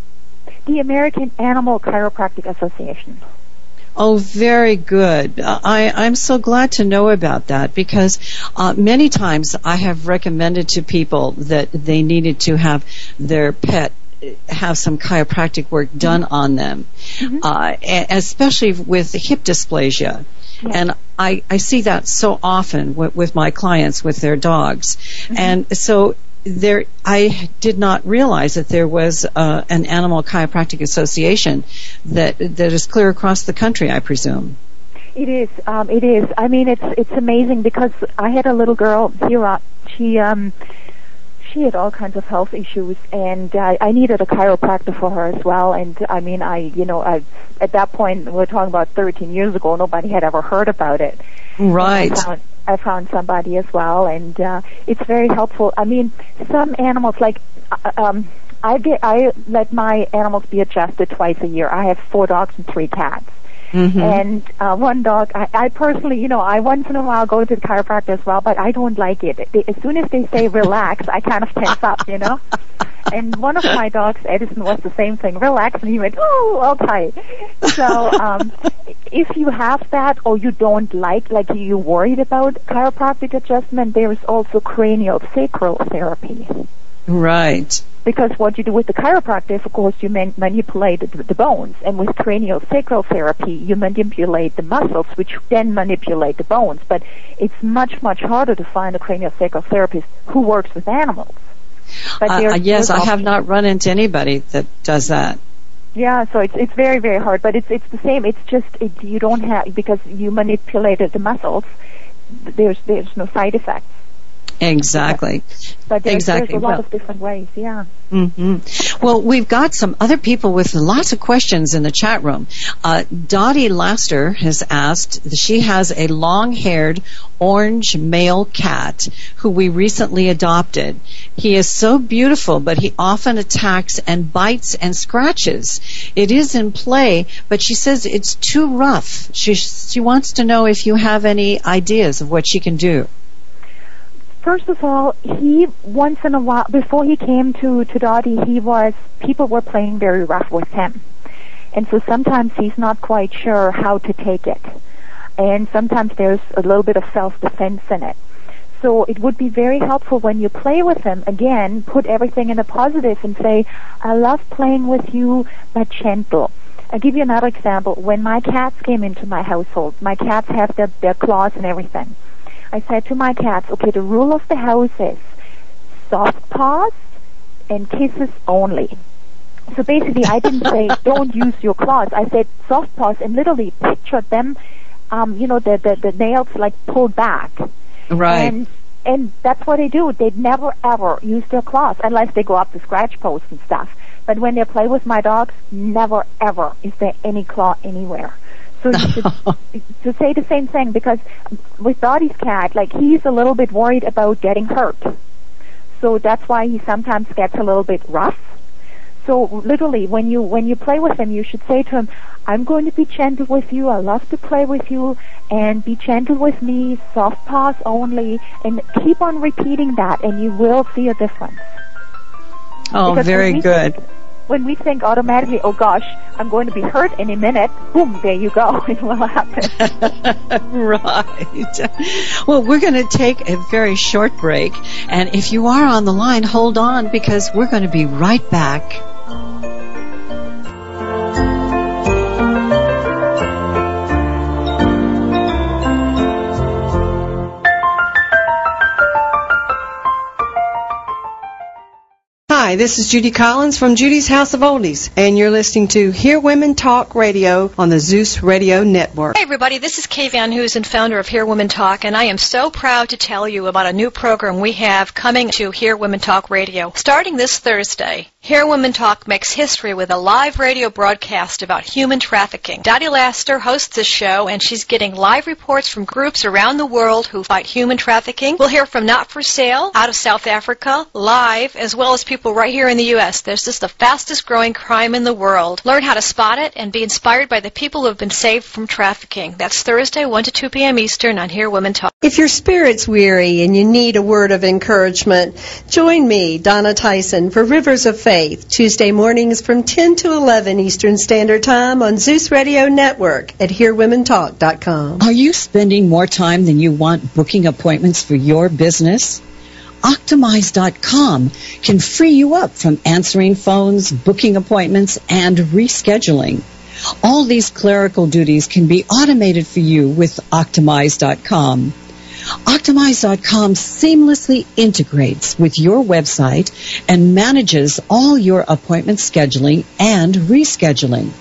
The American Animal Chiropractic Association. Oh, very good. I, I'm so glad to know about that because uh, many times I have recommended to people that they needed to have their pet have some chiropractic work done mm-hmm. on them, mm-hmm. uh, especially with hip dysplasia. Yeah. And I, I see that so often w- with my clients with their dogs. Mm-hmm. And so there, I did not realize that there was uh, an Animal Chiropractic Association that that is clear across the country, I presume. It is. Um, it is. I mean, it's it's amazing because I had a little girl here. She um she had all kinds of health issues, and uh, I needed a chiropractor for her as well. And I mean, I you know, I at that point we're talking about thirteen years ago. Nobody had ever heard about it. Right. I found somebody as well, and uh, it's very helpful. I mean, some animals, like uh, um, I get, I let my animals be adjusted twice a year. I have four dogs and three cats, mm-hmm. and uh, one dog. I, I personally, you know, I once in a while go to the chiropractor as well, but I don't like it. They, as soon as they say relax, I kind of tense up, you know. And one of my dogs, Edison, was the same thing. Relax, and he went, oh, okay. So um, if you have that or you don't like, like you're worried about chiropractic adjustment, there is also cranial sacral therapy. Right. Because what you do with the chiropractic, of course, you man- manipulate the, the bones. And with cranial sacral therapy, you manipulate the muscles, which then manipulate the bones. But it's much, much harder to find a cranial sacral therapist who works with animals. But uh, yes, I have not run into anybody that does that. Yeah, so it's it's very very hard, but it's it's the same. It's just it, you don't have because you manipulated the muscles. There's there's no side effects. Exactly. But there's, exactly. there's a lot well, of different ways, yeah. Mm-hmm. Well, we've got some other people with lots of questions in the chat room. Uh, Dottie Laster has asked, she has a long-haired orange male cat who we recently adopted. He is so beautiful, but he often attacks and bites and scratches. It is in play, but she says it's too rough. She, she wants to know if you have any ideas of what she can do. First of all, he, once in a while, before he came to, to Dottie, he was, people were playing very rough with him. And so sometimes he's not quite sure how to take it. And sometimes there's a little bit of self-defense in it. So it would be very helpful when you play with him, again, put everything in the positive and say, I love playing with you, but gentle. I'll give you another example. When my cats came into my household, my cats have their, their claws and everything. I said to my cats, okay, the rule of the house is soft paws and kisses only. So basically, I didn't say don't use your claws. I said soft paws, and literally pictured them, um, you know, the, the the nails like pulled back. Right. And, and that's what they do. They never ever use their claws unless they go up to scratch posts and stuff. But when they play with my dogs, never ever is there any claw anywhere. So to, to say the same thing, because with Dottie's cat, like, he's a little bit worried about getting hurt. So that's why he sometimes gets a little bit rough. So literally, when you when you play with him, you should say to him, I'm going to be gentle with you, I love to play with you, and be gentle with me, soft paws only, and keep on repeating that, and you will see a difference. Oh, because very good. Think, when we think automatically, oh gosh, I'm going to be hurt any minute, boom, there you go, it will happen. Right. Well, we're going to take a very short break, and if you are on the line, hold on, because we're going to be right back. Hi, this is Judy Collins from Judy's House of Oldies, and you're listening to Hear Women Talk Radio on the Zeus Radio Network. Hey, everybody, this is Kay Van Hoosen, founder of Hear Women Talk, and I am so proud to tell you about a new program we have coming to Hear Women Talk Radio. Starting this Thursday, Hear Women Talk makes history with a live radio broadcast about human trafficking. Dottie Laster hosts this show, and she's getting live reports from groups around the world who fight human trafficking. We'll hear from Not For Sale, out of South Africa, live, as well as people right here in the U S This is the fastest growing crime in the world. Learn how to spot it and be inspired by the people who have been saved from trafficking. That's Thursday, one to two p.m. Eastern on Hear Women Talk. If your spirit's weary and you need a word of encouragement, join me, Donna Tyson, for Rivers of Faith, Tuesday mornings from ten to eleven Eastern Standard Time on Zeus Radio Network at hear women talk dot com. Are you spending more time than you want booking appointments for your business? Optimize dot com can free you up from answering phones, booking appointments, and rescheduling. All these clerical duties can be automated for you with Optimize dot com. Optimize dot com seamlessly integrates with your website and manages all your appointment scheduling and rescheduling.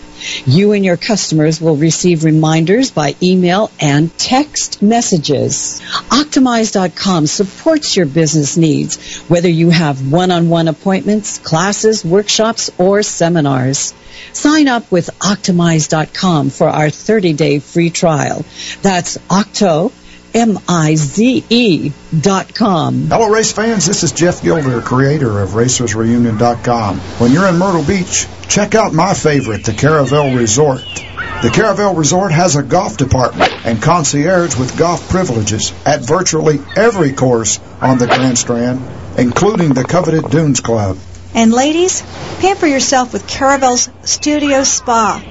You and your customers will receive reminders by email and text messages. Optimize dot com supports your business needs, whether you have one-on-one appointments, classes, workshops, or seminars. Sign up with Optimize dot com for our thirty-day free trial. That's Octo. M I Z E dot com. Hello, race fans. This is Jeff Gilder, creator of racers reunion dot com. When you're in Myrtle Beach, check out my favorite, the Caravelle Resort. The Caravelle Resort has a golf department and concierge with golf privileges at virtually every course on the Grand Strand, including the coveted Dunes Club. And ladies, pamper yourself with Caravelle's Studio Spa,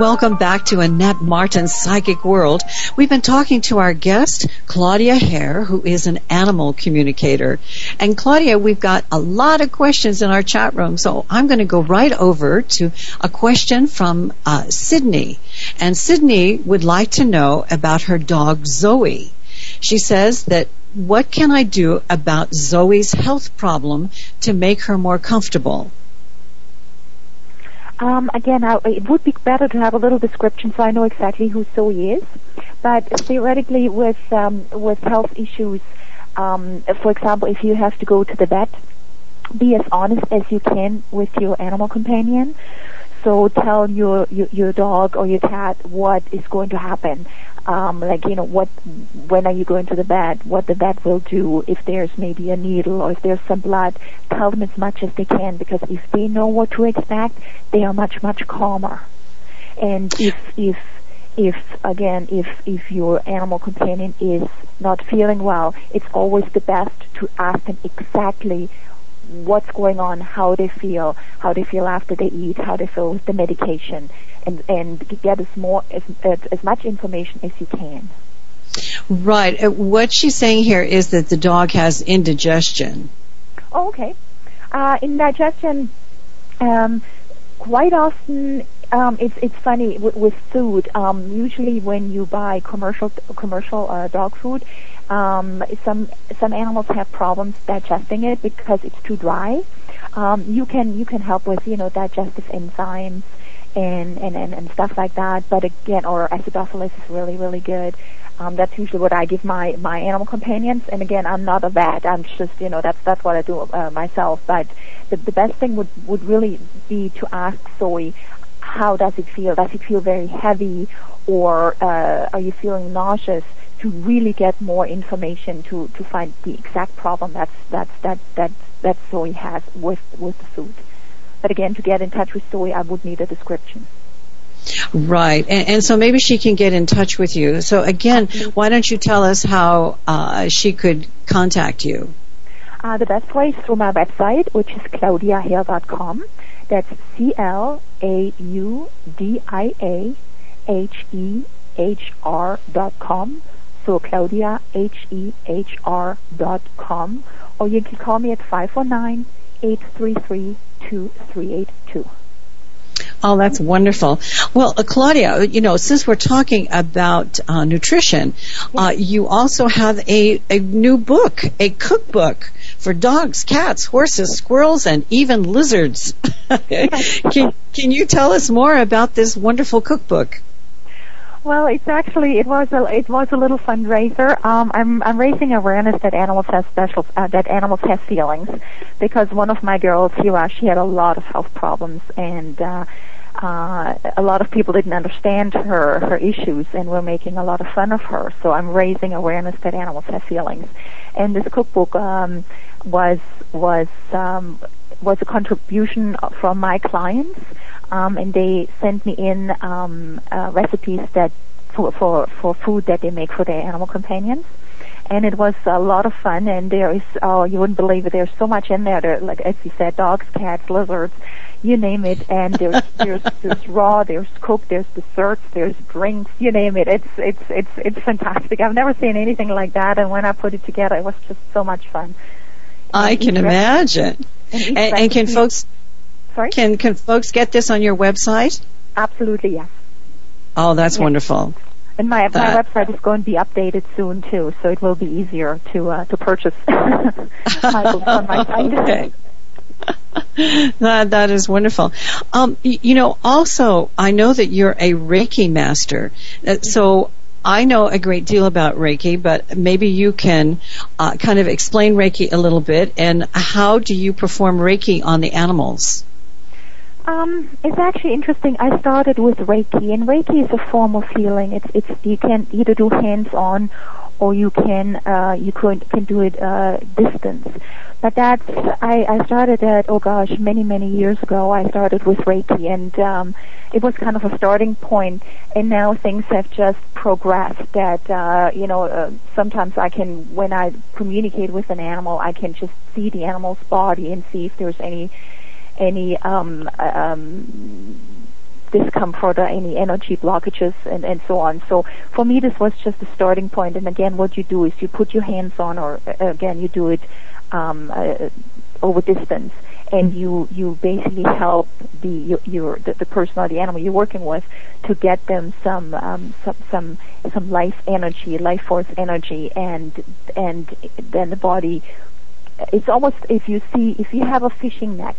Welcome back to Annette Martin's Psychic World. We've been talking to our guest, Claudia Hehr, who is an animal communicator. And Claudia, we've got a lot of questions in our chat room, so I'm going to go right over to a question from uh, Sydney. And Sydney would like to know about her dog, Zoe. She says that, what can I do about Zoe's health problem to make her more comfortable? Um, again, I, it would be better to have a little description so I know exactly who Zoe is. But theoretically, with um, with health issues, um, for example, if you have to go to the vet, be as honest as you can with your animal companion. So tell your your, your dog or your cat what is going to happen. Um, like, you know, what, when are you going to the vet, what the vet will do, if there's maybe a needle or if there's some blood. Tell them as much as they can, because if they know what to expect, they are much, much calmer. And if if if again if if your animal companion is not feeling well, it's always the best to ask them exactly what's going on, how they feel, how they feel after they eat, how they feel with the medication, and and get as more as as much information as you can. Right. What she's saying here is that the dog has indigestion. Oh, okay. Uh, indigestion, um, quite often, um, it's it's funny w- with food. Um, usually, when you buy commercial commercial uh, dog food, um, some some animals have problems digesting it because it's too dry. Um, you can you can help with you know digestive enzymes and and, and, and stuff like that. But again, or acidophilus is really really good. Um, that's usually what I give my, my animal companions. And again, I'm not a vet. I'm just, you know, that's that's what I do uh, myself. But the, the best thing would, would really be to ask Zoe, how does it feel? Does it feel very heavy, or uh, are you feeling nauseous? To really get more information to, to find the exact problem that's that's that that that Zoe has with with the food. But again, to get in touch with Zoe, I would need a description. Right, and, and so maybe she can get in touch with you. So again, why don't you tell us how uh, she could contact you? Uh, the best way is through my website, which is claudia hehr dot com. That's C L A U D I A H E H R dot com. So claudia H E H R dot com. Or you can call me at five one nine, eight three three, two three eight two. Oh, that's wonderful. Well, uh, Claudia, you know, since we're talking about uh, nutrition, uh, you also have a, a new book, a cookbook for dogs, cats, horses, squirrels, and even lizards. can, can you tell us more about this wonderful cookbook? Well, it's actually it was a it was a little fundraiser. Um, I'm I'm raising awareness that animals have special uh, that animals have feelings, because one of my girls, Hira, she had a lot of health problems, and uh, uh, a lot of people didn't understand her her issues, and were making a lot of fun of her. So I'm raising awareness that animals have feelings, and this cookbook um, was was um, was a contribution from my clients. Um, and they sent me in um, uh, recipes that for, for for food that they make for their animal companions, and it was a lot of fun. And there is, oh, you wouldn't believe it. There's so much in there. There, like as you said, dogs, cats, lizards, you name it. And there's there's, there's raw, there's cooked, there's desserts, there's drinks, you name it. It's it's it's it's fantastic. I've never seen anything like that. And when I put it together, it was just so much fun. I and can imagine. Recipe, and, and, and can folks. Sorry? Can can folks get this on your website? Absolutely, yes. Oh, that's yes. Wonderful. And my my uh, website is going to be updated soon too, so it will be easier to uh, to purchase. my book on my site. Okay. that that is wonderful. Um, you, you know, also I know that you're a Reiki master, uh, so. I know a great deal about Reiki, but maybe you can uh, kind of explain Reiki a little bit, and how do you perform Reiki on the animals? Um, it's actually interesting. I started with Reiki, and Reiki is a form of healing. It's it's you can either do hands-on, or you can uh, you can can do it uh, distance. But that's I, I started at oh gosh many many years ago. I started with Reiki, and um, it was kind of a starting point. And now things have just progressed. That uh, you know uh, sometimes I can, when I communicate with an animal, I can just see the animal's body and see if there's any. any um, um, discomfort or any energy blockages and, and so on. So for me, this was just a starting point. And again, what you do is you put your hands on, or uh, again, you do it um, uh, over distance, and you, you basically help the your, your the, the person or the animal you're working with to get them some um, some, some some life energy, life force energy, and and then the body. It's almost if you see if you have a fishing net.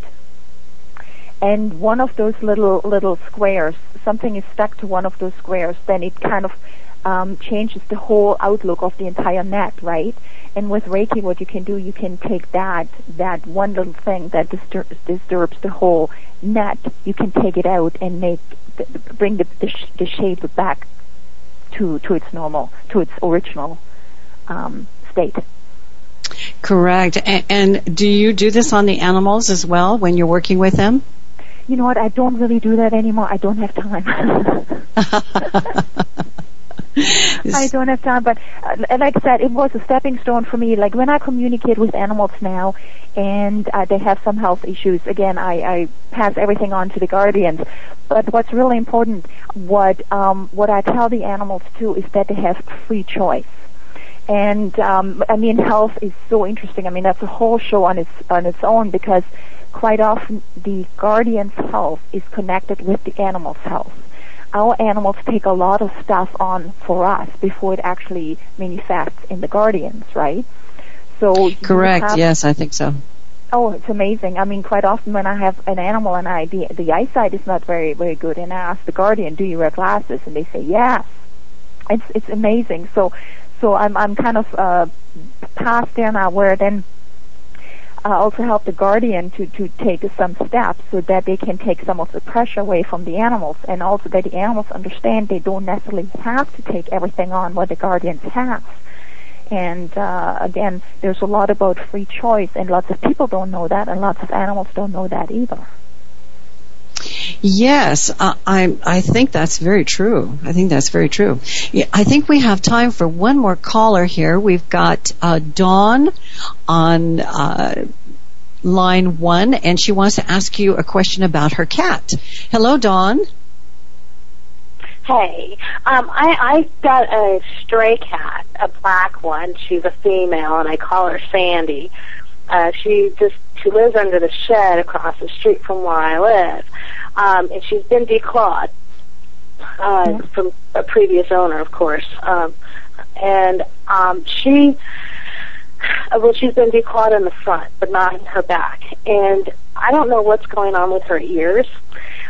And one of those little little squares, something is stuck to one of those squares, then it kind of um, changes the whole outlook of the entire net, right? And with Reiki, what you can do, you can take that that one little thing that distur- disturbs the whole net, you can take it out and make the, bring the the, sh- the shape back to to its normal, to its original um, state. Correct. And, and do you do this on the animals as well when you're working with them? you know what, I don't really do that anymore. I don't have time. I don't have time, but uh, like I said, it was a stepping stone for me. Like when I communicate with animals now and uh, they have some health issues, again, I, I pass everything on to the guardians. But what's really important, what um, what I tell the animals too, is that they have free choice. And um, I mean, health is so interesting. I mean, that's a whole show on its on its own, because quite often the guardian's health is connected with the animal's health. Our animals take a lot of stuff on for us before it actually manifests in the guardians, right? So correct. Have, yes, I think so. Oh, it's amazing. I mean, quite often when I have an animal and I the, the eyesight is not very very good, and I ask the guardian, "Do you wear glasses?" and they say, "Yes." Yeah. It's it's amazing. So so I'm I'm kind of uh, past there now, where then I also help the guardian to, to take some steps so that they can take some of the pressure away from the animals, and also that the animals understand they don't necessarily have to take everything on what the guardians have. And uh, again, there's a lot about free choice, and lots of people don't know that, and lots of animals don't know that either. Yes, uh, I I think that's very true. I think that's very true. Yeah, I think we have time for one more caller here. We've got uh, Dawn on uh, line one, and she wants to ask you a question about her cat. Hello, Dawn. Hey, um, I, I got a stray cat, a black one. She's a female, and I call her Sandy. Uh, she just she lives under the shed across the street from where I live, um, and she's been declawed uh, mm-hmm. from a previous owner, of course. Um, and um, she, well, she's been declawed in the front, but not in her back. And I don't know what's going on with her ears,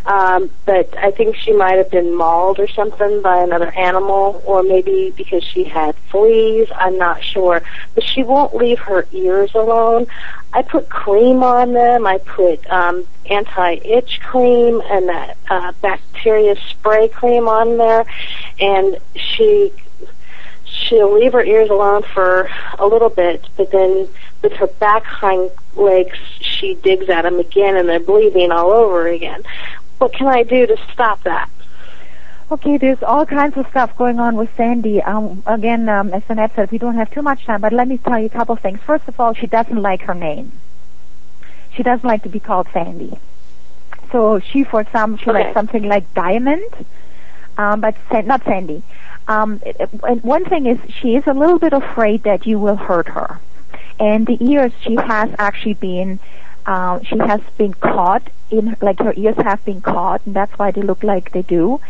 um, but I think she might have been mauled or something by another animal, or maybe because she had fleas. I'm not sure. But she won't leave her ears alone. I put cream on them. I put um, anti-itch cream and that uh, bacteria spray cream on there, and she... she'll leave her ears alone for a little bit, but then with her back hind legs, she digs at them again, and they're bleeding all over again. What can I do to stop that? Okay, there's all kinds of stuff going on with Sandy. Um, again, um, as Annette said, we don't have too much time, but let me tell you a couple of things. First of all, she doesn't like her name. She doesn't like to be called Sandy. So she, for example, she okay. likes something like Diamond, um, but not Sandy. Um, and one thing is, she is a little bit afraid that you will hurt her. And the ears, she has actually been, uh, she has been caught in, like her ears have been caught, and that's why they look like they do.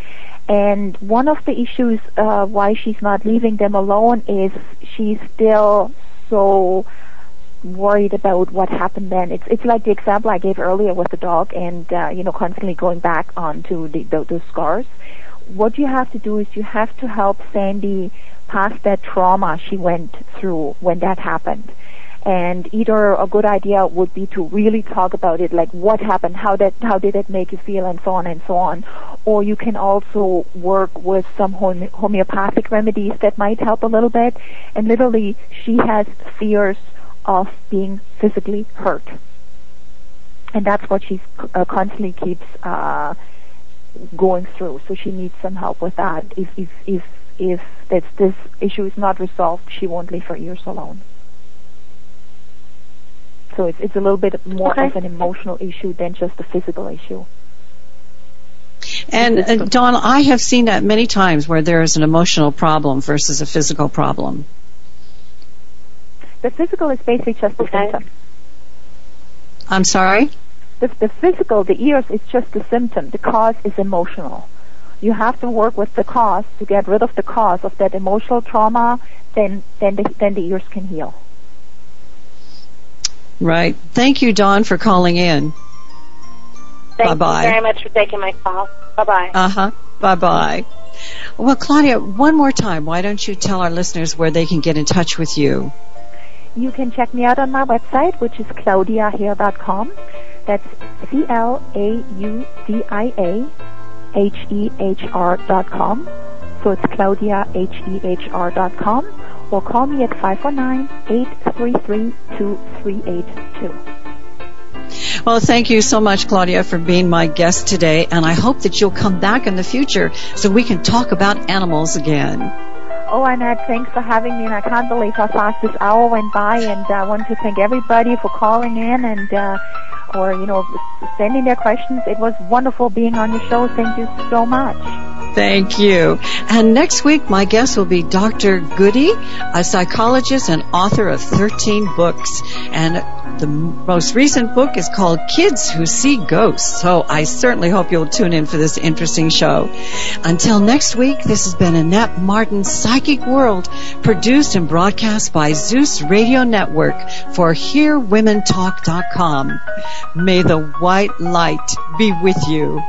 And one of the issues uh, why she's not leaving them alone is she's still so worried about what happened then. It's it's like the example I gave earlier with the dog, and uh, you know, constantly going back onto the, the, the scars. What you have to do is you have to help Sandy pass that trauma she went through when that happened. And either a good idea would be to really talk about it, like what happened, how that, how did it make you feel, and so on and so on. Or you can also work with some home, homeopathic remedies that might help a little bit. And literally, she has fears of being physically hurt. And that's what she uh, constantly keeps... Uh, going through, so she needs some help with that. If if if if that's, this issue is not resolved, she won't leave her ears alone. So it's it's a little bit more okay. of an emotional issue than just a physical issue. And uh, Dawn, I have seen that many times where there is an emotional problem versus a physical problem. The physical is basically just okay. a symptom. I'm sorry? The, the physical, the ears, is just a symptom. The cause is emotional. You have to work with the cause to get rid of the cause of that emotional trauma, then then the, then the ears can heal. Right. Thank you, Dawn, for calling in. Thank Bye-bye. you very much for taking my call. Bye-bye. Uh-huh. Bye-bye. Well, Claudia, one more time, why don't you tell our listeners where they can get in touch with you? You can check me out on my website, which is claudia hehr dot com. That's C L A U D I A H E H R dot com. So it's claudia h e h r dot com. Or call me at five four nine, eight three three, two three eight two. Well, thank you so much, Claudia, for being my guest today, and I hope that you'll come back in the future so we can talk about animals again. Oh, Annette, thanks for having me, and I can't believe how fast this hour went by, and I want to thank everybody for calling in and, uh, or, you know, sending their questions. It was wonderful being on your show. Thank you so much. Thank you. And next week, my guest will be Doctor Goody, a psychologist and author of thirteen books. And the most recent book is called Kids Who See Ghosts. So I certainly hope you'll tune in for this interesting show. Until next week, this has been Annette Martin's Psychic World, produced and broadcast by Zeus Radio Network for hear women talk dot com. May the white light be with you.